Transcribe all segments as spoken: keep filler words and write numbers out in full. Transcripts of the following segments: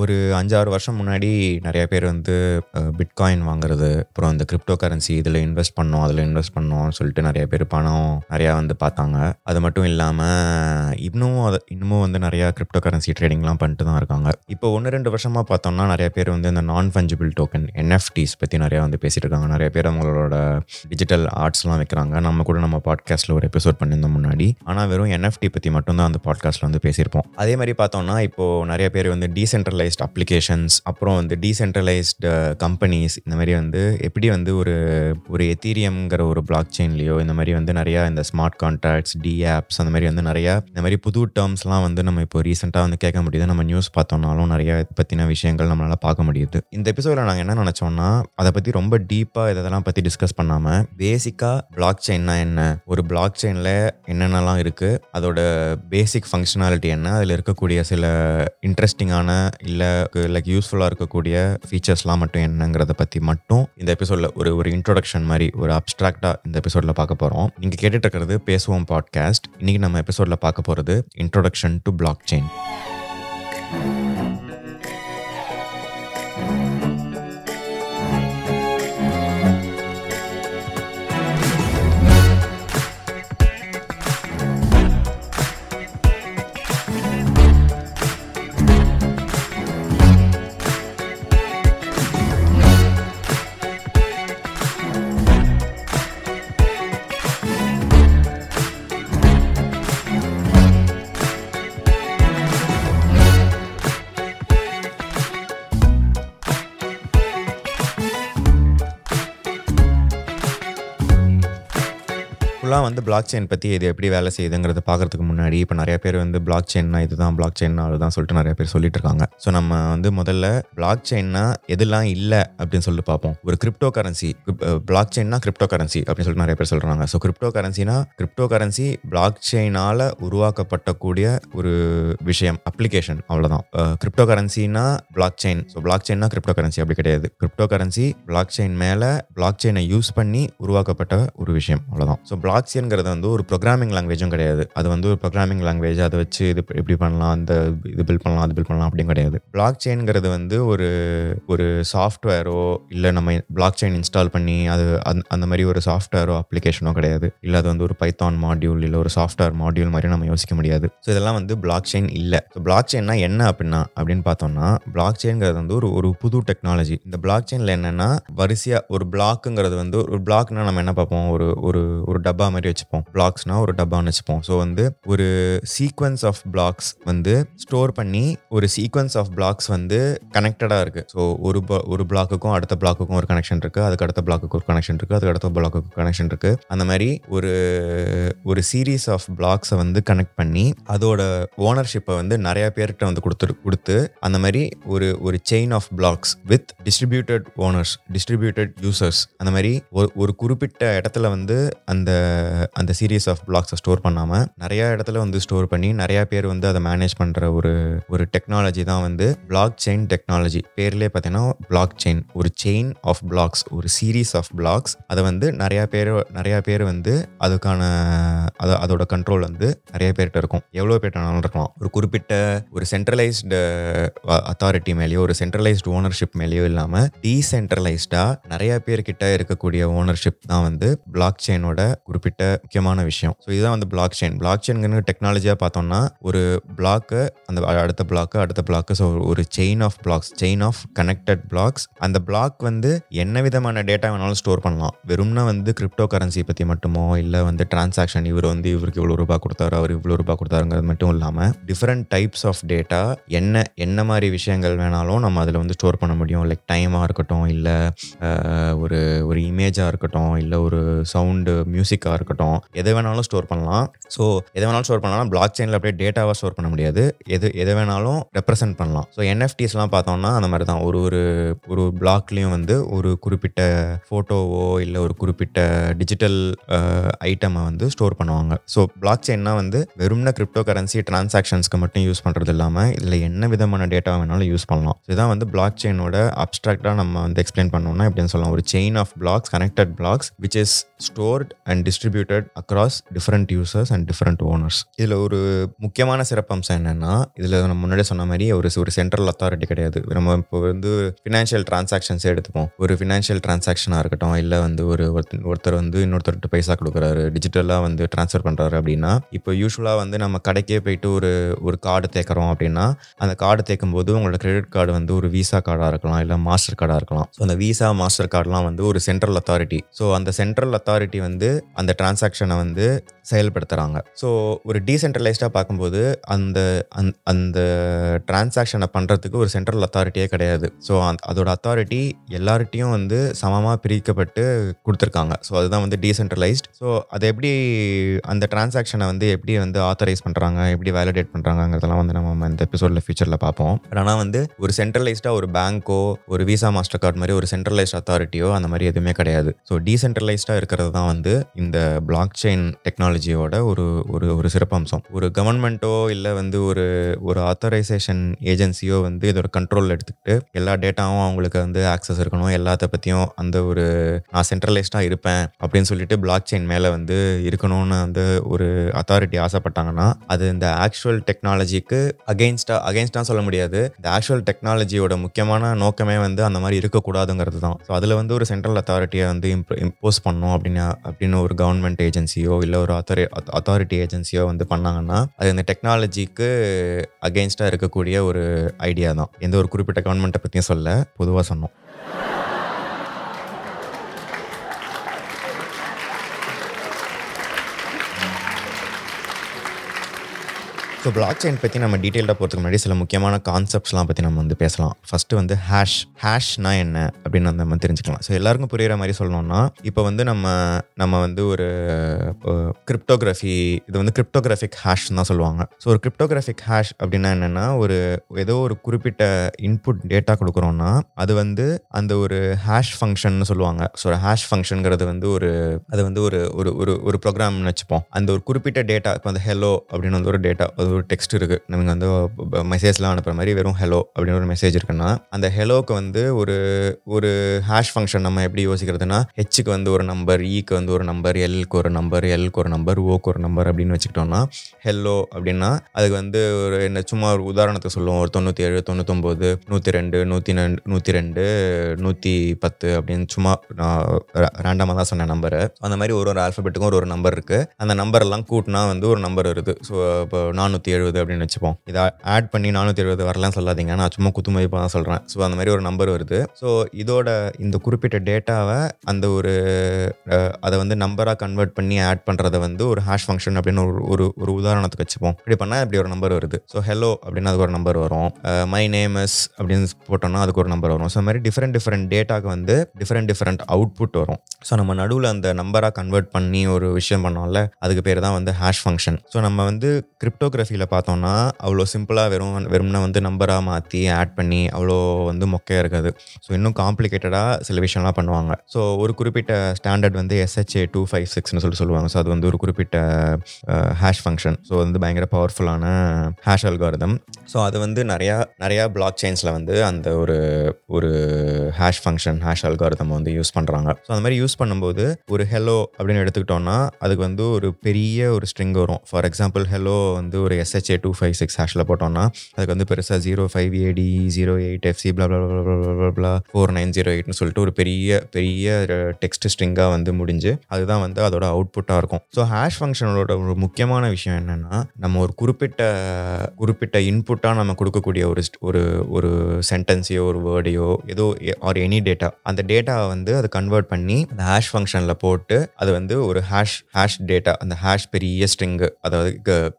ஒரு அஞ்சாறு வருஷம் முன்னாடி நிறையா பேர் வந்து பிட்காயின் வாங்குறது, அப்புறம் அந்த கிரிப்டோ கரன்சி இதில் இன்வெஸ்ட் பண்ணோம் அதில் இன்வெஸ்ட் பண்ணோம்னு சொல்லிட்டு நிறைய பேர் பணம் நிறையா வந்து பார்த்தாங்க. அது மட்டும் இல்லாமல் இன்னமும் அது இன்னமும் வந்து நிறையா கிரிப்டோ கரன்சி ட்ரேடிங்லாம் பண்ணிட்டு தான் இருக்காங்க. இப்போ ஒன்று ரெண்டு வருஷமாக பார்த்தோம்னா நிறைய பேர் வந்து இந்த நான் ஃபஞ்சிபிள் டோக்கன் என்எஃப்டிஸ் பற்றி நிறையா வந்து பேசிகிட்டு இருக்காங்க. நிறைய பேர் அவங்களோட டிஜிட்டல் ஆர்ட்ஸ்லாம் வைக்கிறாங்க. நம்ம கூட நம்ம பாட்காஸ்ட்டில் ஒரு எபிசோட் பண்ணியிருந்தோம் முன்னாடி. ஆனால் வெறும் என்எஃப்டி பற்றி மட்டும்தான் அந்த பாட்காஸ்ட்டில் வந்து பேசியிருப்போம். அதே மாதிரி பார்த்தோம்னா இப்போது நிறைய பேர் வந்து டீசென்ட்ரல் அப்ளிகேஷன்ஸ், அப்புறம் வந்து டீசென்ட்ரலைஸ்டு கம்பெனிஸ், இந்த மாதிரி வந்து எப்படி வந்து ஒரு ஒரு எத்தீரியம்ங்கிற ஒரு பிளாக் செயின்லையோ இந்த மாதிரி வந்து நிறையா இந்த ஸ்மார்ட் கான்ட்ராக்ட்ஸ், டி ஆப்ஸ், அந்த மாதிரி வந்து நிறையா இந்த மாதிரி புது டேர்ம்ஸ்லாம் வந்து நம்ம இப்போ ரீசெண்டாக வந்து கேட்க முடியுது. நம்ம நியூஸ் பார்த்தோம்னாலும் நிறையா இதை பற்றின விஷயங்கள் நம்மளால் பார்க்க முடியுது. இந்த எபிசோடில் நாங்கள் என்ன நினச்சோன்னா, அதை பற்றி ரொம்ப டீப்பாக இதெல்லாம் பற்றி டிஸ்கஸ் பண்ணாமல் பேசிக்காக பிளாக் செயின்னா என்ன, ஒரு பிளாக் செயினில் என்னென்னலாம் இருக்குது, அதோட பேசிக் ஃபங்க்ஷனாலிட்டி என்ன, அதில் இருக்கக்கூடிய சில இன்ட்ரெஸ்டிங்கான இல்லை லைக் யூஸ்ஃபுல்லாக இருக்கக்கூடிய ஃபீச்சர்ஸ்லாம் மட்டும் என்னங்கிறத பற்றி மட்டும் இந்த எபிசோடில் ஒரு ஒரு இன்ட்ரோடக்ஷன் மாதிரி ஒரு அப்ட்ராக்டாக இந்த எபிசோடில் பார்க்க போகிறோம். நீங்கள் கேட்டுட்டு இருக்கிறது பேசுவோம் பாட்காஸ்ட். இன்றைக்கி நம்ம எபிசோடில் பார்க்க போகிறது இன்ட்ரோடக்ஷன் டு பிளாக் செயின். வந்து பிளாக் செயின் பற்றி இது எப்படி வேலை செய்யுதுங்கிறத பார்க்கறதுக்கு முன்னாடி இப்போ நிறைய பேர் வந்து பிளாக் செயின்னா இதுதான், பிளாக் செயின்னா அதுதான் சொல்லிட்டு நிறைய பேர் சொல்லிட்டு இருக்காங்க. ஸோ நம்ம வந்து முதல்ல பிளாக் செயின்னா எதுலாம் இல்லை அப்படின்னு சொல்லிட்டு பார்ப்போம். ஒரு கிரிப்டோ கரன்சி, பிளாக் செயின்னா கிரிப்டோ கரன்சி அப்படின்னு சொல்லிட்டு நிறைய பேர் சொல்கிறாங்க. ஸோ கிரிப்டோ கரன்சினா கிரிப்டோ கரன்சி பிளாக் செயினால் உருவாக்கப்பட்டக்கூடிய ஒரு விஷயம், அப்ளிகேஷன், அவ்வளோதான். கிரிப்டோ கரன்சினா பிளாக் செயின். ஸோ பிளாக் செயின்னா கிரிப்டோ கரன்சி அப்படி கிடையாது. கிரிப்டோ கரன்சி பிளாக் செயின் மேலே பிளாக் செயினை யூஸ் பண்ணி உருவாக்கப்பட்ட ஒரு விஷயம், அவ்வளோதான். ஸோ பிளாக் செயின்ங்கிறது வந்து ஒரு ப்ரோக்ராமிங் லாங்குவேஜும் கிடையாது. அது வந்து ஒரு ப்ரோக்ராமிங் லாங்குவேஜ், அதை வச்சு இது இப்படி பண்ணலாம், அந்த இது பில்ட் பண்ணலாம், அது பில்ட் பண்ணலாம் அப்படின்னு கிடையாது. பிளாக் செயின்ங்கிறது வந்து ஒரு ஒரு சாஃப்ட்வேரோ இல்லை நம்ம பிளாக் செயின் இன்ஸ்டால் பண்ணி அது அந்த மாதிரி ஒரு சாஃப்ட்வேரோ அப்ளிகேஷனோ கிடையாது. இல்லை அது வந்து ஒரு பைத்தான் மாடியூல் இல்லை ஒரு சாஃப்ட்வேர் மாடியூல் மாதிரி நம்ம யோசிக்க முடியாது. ஸோ இதெல்லாம் வந்து பிளாக் செயின் இல்லை. ஸோ பிளாக் செயின்னா என்ன அப்படின்னா அப்படின்னு பார்த்தோம்னா, பிளாக் செயின்ங்கிறது வந்து ஒரு ஒரு புது டெக்னாலஜி. இந்த பிளாக் செயினில் என்னன்னா, வரிசையாக ஒரு பிளாக்குங்கிறது வந்து ஒரு பிளாக்னா நம்ம என்ன பார்ப்போம், ஒரு ஒரு டப்பா மாதிரி வச்சுப்போம். பிளாக்ஸ்னா ஒரு டப்பான்னு வச்சுப்போம். ஸோ வந்து ஒரு சீக்வன்ஸ் ஆஃப் பிளாக்ஸ் வந்து ஸ்டோர் பண்ணி ஒரு சீக்வன்ஸ் ஆஃப் பிளாக்ஸ் வந்து கனெக்டடாக இருக்கு. ஸோ ஒரு ஒரு பிளாக்குக்கும் அடுத்த பிளாக்குக்கும் ஒரு கனெக்ஷன் இருக்கு, அதுக்கு அடுத்த பிளாக்குக்கு ஒரு கனெக்ஷன் இருக்கு, அதுக்கு அடுத்த பிளாக்குக்கு கனெக்ஷன் இருக்கு. அந்த மாதிரி ஒரு ஒரு சீரீஸ் ஆஃப் பிளாக்ஸை வந்து கனெக்ட் பண்ணி அதோட ஓனர்ஷிப்பை வந்து நிறைய பேர்கிட்ட வந்து கொடுத்து கொடுத்து அந்த மாதிரி ஒரு ஒரு chain of blocks with distributed owners, distributed users, அந்த மாதிரி ஒரு குறிப்பிட்ட இடத்துல வந்து அந்த அந்த சீரீஸ் ஆஃப் பிளாக்ஸை ஸ்டோர் பண்ணாமல் நிறைய இடத்துல வந்து ஸ்டோர் பண்ணி நிறைய பேர் வந்து அதை மேனேஜ் பண்ணுற ஒரு ஒரு டெக்னாலஜி தான் வந்து பிளாக் செயின் டெக்னாலஜி. பேர்லேயே பார்த்தீங்கன்னா பிளாக் செயின், ஒரு செயின் ஆஃப் பிளாக்ஸ், ஒரு சீரீஸ் ஆஃப் பிளாக்ஸ். அதை வந்து நிறையா பேர் நிறையா பேர் வந்து அதுக்கான அதை அதோட கண்ட்ரோல் வந்து நிறைய பேர்கிட்ட இருக்கும். எவ்வளோ பேர்கிட்ட இருக்கலாம், ஒரு குறிப்பிட்ட ஒரு சென்ட்ரலைஸ்டு அத்தாரிட்டி மேலேயோ ஒரு சென்ட்ரலைஸ்டு ஓனர்ஷிப் மேலேயோ இல்லாமல் டீசென்ட்ரலைஸ்டாக நிறைய பேர்கிட்ட இருக்கக்கூடிய ஓனர்ஷிப் தான் வந்து பிளாக் செயினோட குறிப்பிட்ட முக்கியமான விஷயம். ஸோ இதுதான் வந்து பிளாக் செயின். பிளாக் செயின்ங்கிற டெக்னாலஜியாக பார்த்தோம்னா, ஒரு பிளாக்கு அந்த அடுத்த பிளாக்கு அடுத்த பிளாக்கு, ஸோ ஒரு chain of blocks, chain of connected blocks. அந்த பிளாக் வந்து என்ன விதமான டேட்டா வேணாலும் ஸ்டோர் பண்ணலாம். வெறும்னா வந்து கிரிப்டோ கரன்சி பற்றி மட்டுமோ இல்லை வந்து டிரான்சாக்ஷன், இவர் வந்து இவருக்கு இவ்வளோ ரூபாய் கொடுத்தாரு, அவர் இவ்வளோ ரூபாய் கொடுத்தாருங்கிறது மட்டும் இல்லாமல் டிஃப்ரெண்ட் டைப்ஸ் ஆஃப் டேட்டா, என்ன என்ன மாதிரி விஷயங்கள் வேணாலும் நம்ம அதில் வந்து ஸ்டோர் பண்ண முடியும். லைக் டைமாக இருக்கட்டும், இல்லை ஒரு ஒரு இமேஜாக இருக்கட்டும், இல்லை ஒரு சவுண்டு மியூசிக் இருக்கட்டும், எது வேணாலும் ஸ்டோர் பண்ணலாம். ஸோ எது வேணாலும் ஸ்டோர் பண்ணலாம். பிளாக் செயின்ல அப்படியே டேட்டாவா ஸ்டோர் பண்ண முடியாது, எது எது வேணாலும் ரெப்ரசென்ட் பண்ணலாம். ஸோ என்எஃப்டிஸ்லாம் பார்த்தோம்னா அந்த மாதிரி தான். ஒரு ஒரு பிளாக்லையும் வந்து ஒரு குறிப்பிட்ட ஃபோட்டோவோ இல்லை ஒரு குறிப்பிட்ட டிஜிட்டல் ஐட்டமை வந்து ஸ்டோர் பண்ணுவாங்க. ஸோ பிளாக் செயின்னா வந்து வெறும்னா கிரிப்டோ கரன்சி டிரான்சாக்ஷன்ஸ்க்கு மட்டும் யூஸ் பண்ணுறது இல்லாமல் இதில் என்ன விதமான டேட்டா வேணாலும் யூஸ் பண்ணலாம். இதுதான் வந்து பிளாக் செயினோட அப்ட்ராக்டாக நம்ம வந்து எக்ஸ்பிளைன் பண்ணோம்னா எப்படின்னு சொல்லலாம், ஒரு chain of blocks, connected blocks, which is stored and distributed across different users and different owners. இதில் ஒரு முக்கியமான சிறப்பம்சம் என்னென்னா, இதில் நம்ம முன்னாடியே சொன்ன மாதிரி ஒரு ஒரு சென்ட்ரல் அத்தாரிட்டி கிடையாது. நம்ம இப்போ வந்து ஃபினான்ஷியல் டிரான்சாக்ஷன்ஸ் எடுத்துப்போம். ஒரு ஃபினான்ஷியல் டிரான்சாக்ஷனாக இருக்கட்டும், இல்லை வந்து ஒரு ஒருத்தர் வந்து இன்னொருத்தருக்கு பைசா கொடுக்குறாரு, டிஜிட்டலாக வந்து ட்ரான்ஸ்ஃபர் பண்ணுறாரு அப்படின்னா, இப்போ யூஸ்வலாக வந்து நம்ம கடைக்கே போயிட்டு ஒரு ஒரு கார்டு தேக்கிறோம் அப்படின்னா, அந்த கார்டு தேக்கும் போது உங்களோட கிரெடிட் கார்டு வந்து ஒரு விசா கார்டாக இருக்கலாம், இல்லை மாஸ்டர் கார்டாக இருக்கலாம். ஸோ அந்த விசா மாஸ்டர் கார்டெலாம் வந்து ஒரு சென்ட்ரல் அத்தாரிட்டி. ஸோ அந்த சென்ட்ரல் அத்தாரிட்டி வந்து அந்த டிரான்சாக்ஷனை வந்து செயல்படுத்துகிறாங்க. ஸோ ஒரு டீசென்ட்ரலைஸ்டாக பார்க்கும்போது அந்த அந்த டிரான்சாக்ஷனை பண்ணுறதுக்கு ஒரு சென்ட்ரல் அத்தாரிட்டியே கிடையாது. ஸோ அதோட அத்தாரிட்டி எல்லார்ட்டையும் வந்து சமமாக பிரிக்கப்பட்டு கொடுத்துருக்காங்க. ஸோ அதுதான் வந்து டீசென்ட்ரலைஸ்ட். ஸோ அதை எப்படி அந்த டிரான்சாக்ஷனை வந்து எப்படி வந்து ஆத்தரைஸ் பண்ணுறாங்க, எப்படி வேலிடேட் பண்ணுறாங்கிறதெல்லாம் வந்து நம்ம இந்த எபிசோடில் ஃபியூச்சரில் பார்ப்போம். ஆனால் வந்து ஒரு சென்ட்ரலைஸ்டாக ஒரு பேங்க்கோ ஒரு விசா மாஸ்டர் கார்டு மாதிரி ஒரு சென்ட்ரலைஸ்ட் அத்தாரிட்டியோ அந்த மாதிரி எதுவுமே கிடையாது. ஸோ டீசென்ட்ரலைஸ்டாக இருக்கிறது தான் வந்து இந்த பிளாக் செயின் டெக்னாலஜியோட ஒரு ஒரு சிறப்பம்சம். ஒரு கவர்மெண்ட்டோ இல்லை வந்து ஒரு ஒரு ஆத்தரைசேஷன் ஏஜென்சியோ வந்து இதோட கண்ட்ரோல் எடுத்துக்கிட்டு எல்லா டேட்டாவும் அவங்களுக்கு வந்து ஆக்சஸ் இருக்கணும், எல்லாத்த பற்றியும் அந்த ஒரு நான் சென்ட்ரலைஸ்டாக இருப்பேன் அப்படின்னு சொல்லிட்டு பிளாக் செயின் மேலே வந்து இருக்கணும்னு வந்து ஒரு அத்தாரிட்டி ஆசைப்பட்டாங்கன்னா, அது இந்த ஆக்சுவல் டெக்னாலஜிக்கு அகெயின்ஸ்டா அகெயின்ஸ்டாக சொல்ல முடியாது. இந்த ஆக்சுவல் டெக்னாலஜியோட முக்கியமான நோக்கமே வந்து அந்த மாதிரி இருக்கக்கூடாதுங்கிறது தான். ஸோ அதில் வந்து ஒரு சென்ட்ரல் அத்தாரிட்டியை வந்து இம்போஸ் பண்ணணும் அப்படின்னு அப்படின்னு ஒரு கவர்மெண்ட் ஏஜென்சியோ இல்லை ஒரு அத்தாரி அத்தாரிட்டி ஏஜென்சியோ வந்து பண்ணாங்கன்னா, அது இந்த டெக்னாலஜிக்கு அகெயின்ஸ்டாக இருக்கக்கூடிய ஒரு ஐடியா தான். எந்த ஒரு குறிப்பிட்ட கவர்மெண்ட்டை பற்றியும் சொல்ல, பொதுவாக சொன்னோம். ஸோ பிளாக் செயின் பற்றி நம்ம டீட்டெயில்டாக போகிறதுக்கு முன்னாடி சில முக்கியமான கான்செப்ட்ஸ்லாம் பற்றி நம்ம வந்து பேசலாம். ஃபஸ்ட்டு வந்து ஹேஷ் ஹேஷ்னா என்ன அப்படின்னு நம்ம தெரிஞ்சுக்கலாம். ஸோ எல்லாருக்கும் புரிகிற மாதிரி சொல்லணும்னா, இப்போ வந்து நம்ம நம்ம வந்து ஒரு கிரிப்டோகிராஃபி, இது வந்து கிரிப்டோகிராஃபிக் ஹேஷ்னு தான் சொல்லுவாங்க. ஸோ ஒரு கிரிப்டோகிராஃபிக் ஹேஷ் அப்படின்னா என்னென்னா, ஒரு ஏதோ ஒரு குறிப்பிட்ட இன்புட் டேட்டா கொடுக்குறோன்னா அது வந்து அந்த ஒரு ஹேஷ் ஃபங்க்ஷன் சொல்லுவாங்க. ஸோ ஒரு ஹேஷ் ஃபங்க்ஷனுங்கிறது வந்து ஒரு அது வந்து ஒரு ஒரு ஒரு ப்ரோக்ராம்னு வச்சுப்போம். அந்த ஒரு குறிப்பிட்ட டேட்டா, இப்போ அந்த ஹெலோ அப்படின்னு வந்து ஒரு டேட்டா, அது ஒரு டெக்ஸ்ட் இருக்குது, நமக்கு வந்து மெசேஜ்லாம் அனுப்புகிற மாதிரி வெறும் ஹெலோ அப்படின்னு ஒரு மெசேஜ் இருக்குன்னா, அந்த ஹெலோவுக்கு வந்து ஒரு ஒரு ஹேஷ் ஃபங்க்ஷன் நம்ம எப்படி யோசிக்கிறதுனா, ஹெச்சுக்கு வந்து ஒரு நம்பர், ஈக்கு வந்து ஒரு நம்பர், எல்க்கு ஒரு நம்பர், எல்க்கு ஒரு நம்பர், ஓக்கு ஒரு நம்பர் அப்படின்னு வச்சுக்கிட்டோம்னா, ஹெலோ அப்படின்னா அதுக்கு வந்து ஒரு என்ன சும்மா ஒரு உதாரணத்துக்கு சொல்லுவோம், ஒரு தொண்ணூற்றி ஏழு தொண்ணூத்தொம்போது நூற்றி ரெண்டு நூற்றி ரெண்டு நூற்றி ரெண்டு நூற்றி பத்து அப்படின்னு சும்மா ரேண்டமாக தான் சொன்ன நம்பரு. அந்த மாதிரி ஒரு ஒரு ஆல்ஃபபெட்டுக்கும் ஒரு ஒரு நம்பர் இருக்குது. அந்த நம்பர்லாம் கூட்டினா வந்து ஒரு நம்பர் இருக்குது. ஸோ இப்போ நானூற்றி எழுபது அப்படின்னு வச்சுப்போம். இதை ஆட் பண்ணி நானூற்றி எழுபது வரலாம் சொல்லாதீங்க, நான் சும்மா குத்து மதிப்பாக தான் சொல்கிறேன். ஸோ அந்த மாதிரி ஒரு நம்பர் வருது. ஸோ இதோட இந்த குறிப்பிட்ட டேட்டாவை அந்த ஒரு அதை வந்து நம்பராக கன்வெர்ட் பண்ணி ஆட் பண்ணுறத வந்து ஒரு ஹேஷ் ஃபங்க்ஷன் அப்படின்னு ஒரு ஒரு உதாரணத்துக்கு வச்சுப்போம். இப்படி பண்ணால் இப்படி ஒரு நம்பர் வருது. ஸோ ஹெலோ அப்படின்னு அதுக்கு ஒரு நம்பர் வரும், மை நேம்ஸ் அப்படின்னு போட்டோம்னா அதுக்கு ஒரு நம்பர் வரும். ஸோ அந்த மாதிரி டிஃப்ரெண்ட் டிஃப்ரெண்ட் டேட்டாவுக்கு வந்து டிஃப்ரெண்ட் டிஃப்ரெண்ட் அவுட்புட் வரும். ஸோ நம்ம நடுவில் அந்த நம்பராக கன்வெர்ட் பண்ணி ஒரு விஷயம் பண்ணோம்ல, அதுக்கு பேர் தான் வந்து ஹேஷ் ஃபங்க்ஷன். ஸோ நம்ம வந்து கிரிப்டோ கிரிப்டோகிராஃபியில் பார்த்தோம்னா அவ்வளோ சிம்பிளாக வெறும் வெறும்னா வந்து நம்பராக மாற்றி ஆட் பண்ணி அவ்வளோ வந்து மொக்கையாக இருக்காது. ஸோ இன்னும் காம்ப்ளிகேட்டடாக சில விஷயம்லாம் பண்ணுவாங்க. ஸோ ஒரு குறிப்பிட்ட ஸ்டாண்டர்ட் வந்து எஸ்ஹெச்ஏ டூ ஃபைவ் சிக்ஸ்னு சொல்லி சொல்லுவாங்க. ஸோ அது வந்து ஒரு குறிப்பிட்ட ஹேஷ் ஃபங்க்ஷன். ஸோ வந்து பயங்கர பவர்ஃபுல்லான ஹேஷ் அல்காரிதம். ஸோ அது வந்து நிறையா நிறையா பிளாக் செயின்ஸில் வந்து அந்த ஒரு ஒரு ஹேஷ் ஃபங்க்ஷன் ஹேஷ் அல்காரிதம் வந்து யூஸ் பண்ணுறாங்க. ஸோ அந்த மாதிரி யூஸ் பண்ணும்போது ஒரு ஹெலோ அப்படின்னு எடுத்துக்கிட்டோம்னா அதுக்கு வந்து ஒரு பெரிய ஒரு ஸ்ட்ரிங் வரும். ஃபார் எக்ஸாம்பிள் ஹெலோ வந்து ஒரு எஸ்ஹெச்ஏ டூ ஃபைவ் சிக்ஸ் ஹேஷில் போட்டோம்னா அதுக்கு வந்து பெருசாக zero five AD zero eight FC பிளா பிளா ஃபோர் நைன் ஜீரோ எயிட்னு சொல்லிட்டு ஒரு பெரிய பெரிய டெக்ஸ்ட் ஸ்ட்ரிங்காக வந்து முடிஞ்சு அதுதான் வந்து அதோட அவுட்புட்டாக இருக்கும். ஸோ ஹேஷ் ஃபங்க்ஷனோட ஒரு முக்கியமான விஷயம் என்னென்னா, நம்ம ஒரு குறிப்பிட்ட குறிப்பிட்ட இன்புட்டாக நம்ம கொடுக்கக்கூடிய ஒரு ஒரு ஒரு சென்டென்ஸையோ ஒரு வேர்டையோ ஏதோ ஆர் எனி டேட்டா, அந்த டேட்டாவை வந்து அதை கன்வெர்ட் பண்ணி அந்த ஹேஷ் ஃபங்க்ஷனில் போட்டு அது வந்து ஒரு ஹேஷ் ஹேஷ் டேட்டா, அந்த ஹேஷ் பெரிய ஸ்ட்ரிங்கு, அதாவது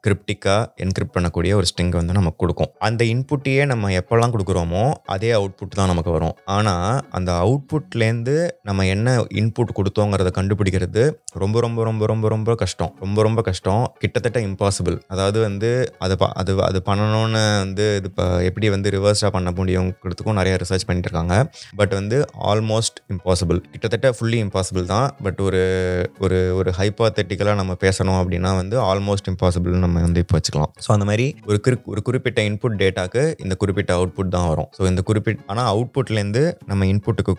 கிரிப்டிக் என்கிரிப்ட் பண்ணக்கூடிய ஒரு ஸ்ட்ரிங் வந்து நமக்கு கொடுக்கும். அந்த இன்புட்டையே நம்ம எப்பெல்லாம் கொடுக்குறோமோ அதே அவுட்புட் தான் நமக்கு வரும். ஆனால் அந்த அவுட்புட்லேருந்து நம்ம என்ன இன்புட் கொடுத்தோங்கிறத கண்டுபிடிக்கிறது ரொம்ப ரொம்ப ரொம்ப ரொம்ப ரொம்ப கஷ்டம் ரொம்ப ரொம்ப கஷ்டம் கிட்டத்தட்ட இம்பாசிபிள். அதாவது வந்து அதை அது அது பண்ணணும்னு வந்து இது இப்போ எப்படி வந்து ரிவர்ஸாக பண்ண முடியுங்கிறதுக்கும் நிறைய ரிசர்ச் பண்ணிட்டு இருக்காங்க. பட் வந்து ஆல்மோஸ்ட் இம்பாசிபிள், கிட்டத்தட்ட ஃபுல்லி இம்பாசிபிள் தான். பட் ஒரு ஒரு ஹைப்போதெட்டிக்கலாக நம்ம பேசணும் அப்படின்னா வந்து ஆல்மோஸ்ட் இம்பாசிபிள்னு நம்ம வந்து இப்போ வச்சுக்கலாம். வச்சுக்கலாம். ஸோ அந்த மாதிரி ஒரு குறி ஒரு குறிப்பிட்ட இன்புட் டேட்டாக்கு இந்த குறிப்பிட்ட அவுட்புட் தான் வரும். ஸோ இந்த குறிப்பிட்ட ஆனால் அவுட்புட்லேருந்து நம்ம இன்புட்டுக்கு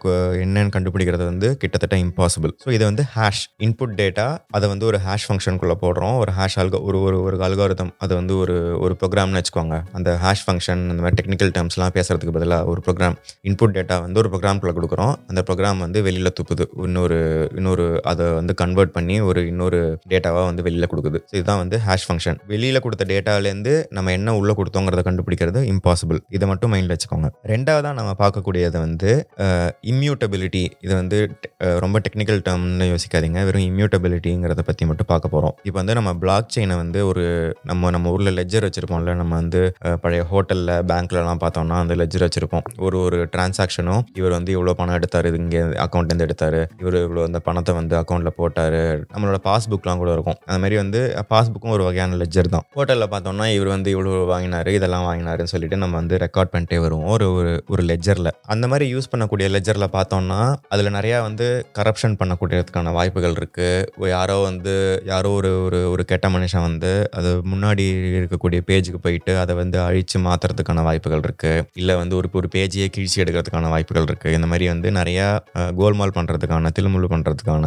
என்னன்னு கண்டுபிடிக்கிறது வந்து கிட்டத்தட்ட இம்பாசிபிள். ஸோ இதை வந்து ஹேஷ் இன்புட் டேட்டா அதை வந்து ஒரு ஹேஷ் ஃபங்க்ஷனுக்குள்ளே போடுறோம். ஒரு ஹேஷ் ஆல்க ஒரு ஒரு அல்காரிதம் அது வந்து ஒரு ஒரு ப்ரோக்ராம்னு வச்சுக்கோங்க. அந்த ஹேஷ் ஃபங்க்ஷன் அந்த மாதிரி டெக்னிக்கல் டேர்ம்ஸ்லாம் பேசுறதுக்கு பதிலாக ஒரு ப்ரோக்ராம் இன்புட் டேட்டா வந்து ஒரு ப்ரோக்ராம்குள்ளே கொடுக்குறோம். அந்த ப்ரோக்ராம் வந்து வெளியில் துப்புது இன்னொரு இன்னொரு அதை வந்து கன்வெர்ட் பண்ணி ஒரு இன்னொரு டேட்டாவாக வந்து வெளியில் கொடுக்குது. இதுதான் வந்து ஹேஷ் ஃபங்க்ஷன். வெளியில் கொடுத்த டேட்டாலேருந்து நம்ம என்ன உள்ளே கொடுத்தோங்கிறத கண்டுபிடிக்கிறது இம்பாசிபிள். இதை மட்டும் மைண்டில் வச்சுக்கோங்க. ரெண்டாவதாக நம்ம பார்க்கக்கூடியது வந்து இம்யூட்டபிலிட்டி. இது வந்து ரொம்ப டெக்னிக்கல் டேர்ம்னு யோசிக்காதீங்க, வெறும் இம்யூட்டபிலிட்டிங்கிறத பற்றி மட்டும் பார்க்க போகிறோம். இப்போ வந்து நம்ம பிளாக் செயினை வந்து ஒரு நம்ம நம்ம ஊரில் லெட்ஜர் வச்சுருப்போம்ல, நம்ம வந்து பழைய ஹோட்டலில் பேங்க்லலாம் பார்த்தோம்னா அந்த லெட்ஜர் வச்சுருப்போம். ஒரு ஒரு டிரான்சாக்ஷனும் இவர் வந்து இவ்வளோ பணம் எடுத்தார், இது இங்கே அக்கௌண்ட்லேருந்து எடுத்தார், இவர் இவ்வளோ அந்த பணத்தை வந்து அக்கௌண்ட்டில் போட்டார், நம்மளோட பாஸ்புக்லாம் கூட இருக்கும். அந்த மாதிரி வந்து பாஸ்புக்கும் ஒரு வகையான லெட்ஜர் தான். ஹோட்டலில் பார்த்தோம்னா இவர் வந்து இவ்வளோ வாங்கினார், இதெல்லாம் வாங்கினாருன்னு சொல்லிட்டு நம்ம வந்து ரெக்கார்ட் பண்ணிட்டே வருவோம் ஒரு ஒரு லெட்ஜரில். அந்த மாதிரி யூஸ் பண்ணக்கூடிய லெட்ஜரில் பார்த்தோம்னா அதில் நிறையா வந்து கரப்ஷன் பண்ணக்கூடியதுக்கான வாய்ப்புகள் இருக்குது. யாரோ வந்து யாரோ ஒரு ஒரு கெட்ட மனுஷன் வந்து அது முன்னாடி இருக்கக்கூடிய பேஜுக்கு போயிட்டு அதை வந்து அழித்து மாற்றுறதுக்கான வாய்ப்புகள் இருக்குது. இல்லை வந்து ஒரு ஒரு பேஜையே கிழிச்சி எடுக்கிறதுக்கான வாய்ப்புகள் இருக்குது. இந்த மாதிரி வந்து நிறையா கோல்மால் பண்ணுறதுக்கான தில்முழு பண்ணுறதுக்கான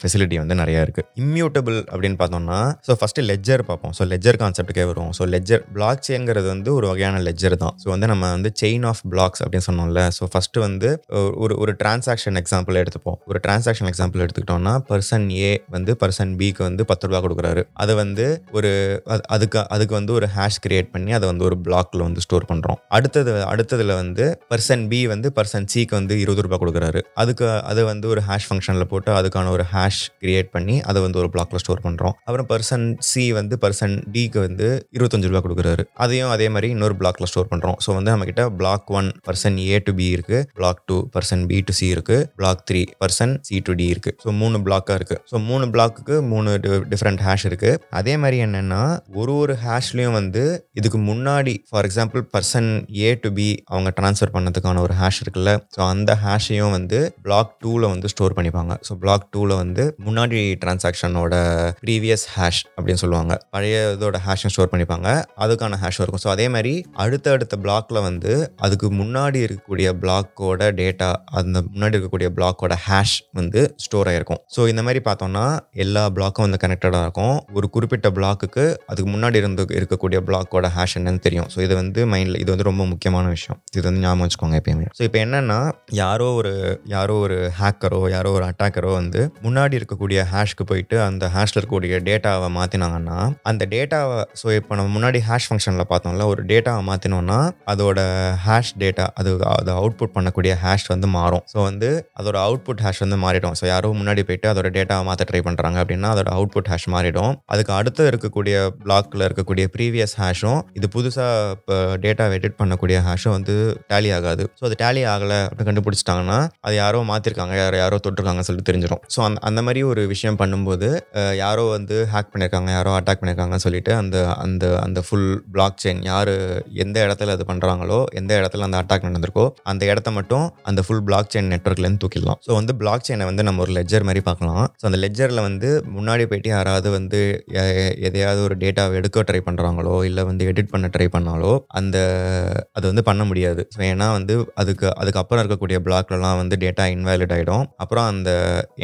ஃபெசிலிட்டி வந்து நிறையா இருக்குது. இம்யூட்டபிள் அப்படின்னு பார்த்தோம்னா ஸோ ஃபஸ்ட்டு லெட்ஜர் பார்ப்போம். ஸோ லெட்ஜர் கான்செப்ட்டுக்கே வரும். ஸோ லெட்ஜர் பிளாக் செயின்ங்கிறது வந்து ஒரு வகையான லெட்ஜர் தான். ஸோ வந்து நம்ம வந்து செயின் ஆஃப் பிளாக்ஸ் அப்படின்னு சொன்னோம்ல. ஸோ ஃபஸ்ட்டு வந்து ஒரு ஒரு டிரான்சாக்ஷன் எக்ஸாம்பிள் எடுத்துப்போம். ஒரு டிரான்சாக்ஷன் எக்ஸாம்பிள் எடுத்துக்கிட்டோம்னா பர்சன் ஏ வந்து பர்சன் பிக்கு வந்து பத்து ரூபா கொடுக்குறாரு. அதை வந்து ஒரு அதுக்கு அதுக்கு வந்து ஒரு ஹேஷ் கிரியேட் பண்ணி அதை வந்து ஒரு பிளாக்ல வந்து ஸ்டோர் பண்ணுறோம். அடுத்தது அடுத்ததுல வந்து பர்சன் பி வந்து பர்சன் சிக்கு வந்து இருபது ரூபா கொடுக்குறாரு. அதுக்கு அதை வந்து ஒரு ஹேஷ் ஃபங்க்ஷனில் போட்டு அதுக்கான ஒரு ஹேஷ் கிரியேட் பண்ணி அதை வந்து ஒரு பிளாக்ல ஸ்டோர் பண்ணுறோம். அப்புறம் பர்சன் சி வந்து பர்சன் டிக்கு வந்து இருபத்தஞ்சு ரூபா கொடுக்குறாரு. அதையும் அதே மாதிரி இன்னொரு பிளாக்ல ஸ்டோர் பண்ணுறோம். ஸோ வந்து நம்ம கிட்ட block one person A to B இருக்கு, block two person B to C இருக்கு, block three person C to D இருக்கு. ஸோ மூணு பிளாக்கா இருக்கு. ஸோ மூணு பிளாக்குக்கு மூணு டிஃப்ரெண்ட் ஹேஷ் இருக்கு. அதே மாதிரி என்னன்னா ஒரு ஒரு ஹேஷ்லயும் வந்து இதுக்கு முன்னாடி for example person A to B அவங்க டிரான்ஸ்ஃபர் பண்ணதுக்கான ஒரு ஹேஷ் இருக்குல்ல, ஸோ அந்த ஹேஷையும் வந்து பிளாக் டூல வந்து ஸ்டோர் பண்ணிப்பாங்க. ஸோ பிளாக் டூல வந்து முன்னாடி டிரான்சாக்ஷனோட ப்ரீவியஸ் ஹேஷ் அப்படின்னு சொல்லுவாங்க, பழைய இதோட ஹேஷும் ஸ்டோர் பண்ணிப்பாங்க, அதுக்கான ஹேஷும் இருக்கும். ஸோ அதே மாதிரி அடுத்த அடுத்த பிளாக்ல வந்து அதுக்கு முன்னாடி இருக்கக்கூடிய பிளாக்கோட டேட்டா அந்த முன்னாடி இருக்கக்கூடிய பிளாக்கோட ஹேஷ் வந்து ஸ்டோர் ஆயிருக்கும். ஸோ இந்த மாதிரி பார்த்தோம்னா எல்லா பிளாக்கும் வந்து கனெக்டடா இருக்கும். ஒரு குறிப்பிட்ட பிளாக்குக்கு அதுக்கு முன்னாடி இருந்து இருக்கக்கூடிய பிளாக்கோட ஹேஷ் என்னன்னு தெரியும். ஸோ இது வந்து மைண்ட்ல இது வந்து ரொம்ப முக்கியமான விஷயம். இது வந்து ஞாபகம் வச்சுக்கோங்க எப்பயுமே. ஸோ இப்போ என்னன்னா யாரோ ஒரு யாரோ ஒரு ஹேக்கரோ யாரோ ஒரு அட்டாக்கரோ வந்து முன்னாடி இருக்கக்கூடிய ஹேஷ்க்கு போயிட்டு அந்த ஹேஷ்ல இருக்கக்கூடிய டேட்டாவை மாத்தினாங்கன்னா அந்த டேட்டாவை ஸோ இப்போ நம்ம முன்னாடி ஹேஷ் ஃபங்க்ஷன்ல பார்த்தோம்ல ஒரு டேட்டாவை மாத்தினோம்னா அதோட ஹேஷ் டேட்டா அது அது அவுட்புட் பண்ணக்கூடிய ஹேஷ் வந்து மாறும். ஸோ வந்து அதோட அவுட்புட் ஹேஷ் வந்து மாறிடும். ஸோ யாரோ முன்னாடி போயிட்டு அதோட டேட்டாவை மாற்ற ட்ரை பண்றாங்க அப்படின்னா அதோட அவுட்புட் ஹேஷ் மாறிடும். அதுக்கு அடுத்து இருக்கக்கூடிய பிளாக்ல இருக்கக்கூடிய ப்ரீவியஸ் ஹேஷும் இது புதுசா டேட்டாவை எடிட் பண்ணக்கூடிய ஹேஷும் வந்து டேலி ஆகாது. ஸோ அது டேலி ஆகலை அப்படின்னு கண்டுபிடிச்சிட்டாங்கன்னா அது யாரோ மாத்திருக்காங்க யாரோ யாரோ தொட்டிருக்காங்கன்னு சொல்லிட்டு தெரிஞ்சிடும். ஸோ அந்த அந்த மாதிரி ஒரு விஷயம் பண்ணும்போது யாரோ வந்து ஹேக் பண்ணியிருக்காங்க யாரோ அட்டாக் பண்ணியிருக்காங்கன்னு சொல்லிட்டு அந்த அந்த அந்த ஃபுல் பிளாக் செயின் யார் எந்த இடத்துல அது பண்ணுறாங்களோ எந்த இடத்துல அந்த அட்டாக் நடந்திருக்கோ அந்த இடத்த மட்டும் அந்த ஃபுல் பிளாக் செயின் நெட்வொர்க்லேருந்து தூக்கிடலாம். ஸோ வந்து பிளாக் செயினை வந்து நம்ம ஒரு லெட்ஜர் மாதிரி பார்க்கலாம். ஸோ அந்த லெட்ஜரில் வந்து முன்னாடி போயிட்டு யாராவது வந்து எதையாவது ஒரு டேட்டாவை எடுக்க ட்ரை பண்ணுறாங்களோ இல்லை வந்து எடிட் பண்ண ட்ரை பண்ணாலோ அந்த அது வந்து பண்ண முடியாது. ஸோ ஏன்னா வந்து அதுக்கு அதுக்கப்புறம் இருக்கக்கூடிய பிளாக்லலாம் வந்து டேட்டா இன்வேலிட் ஆகிடும். அப்புறம் அந்த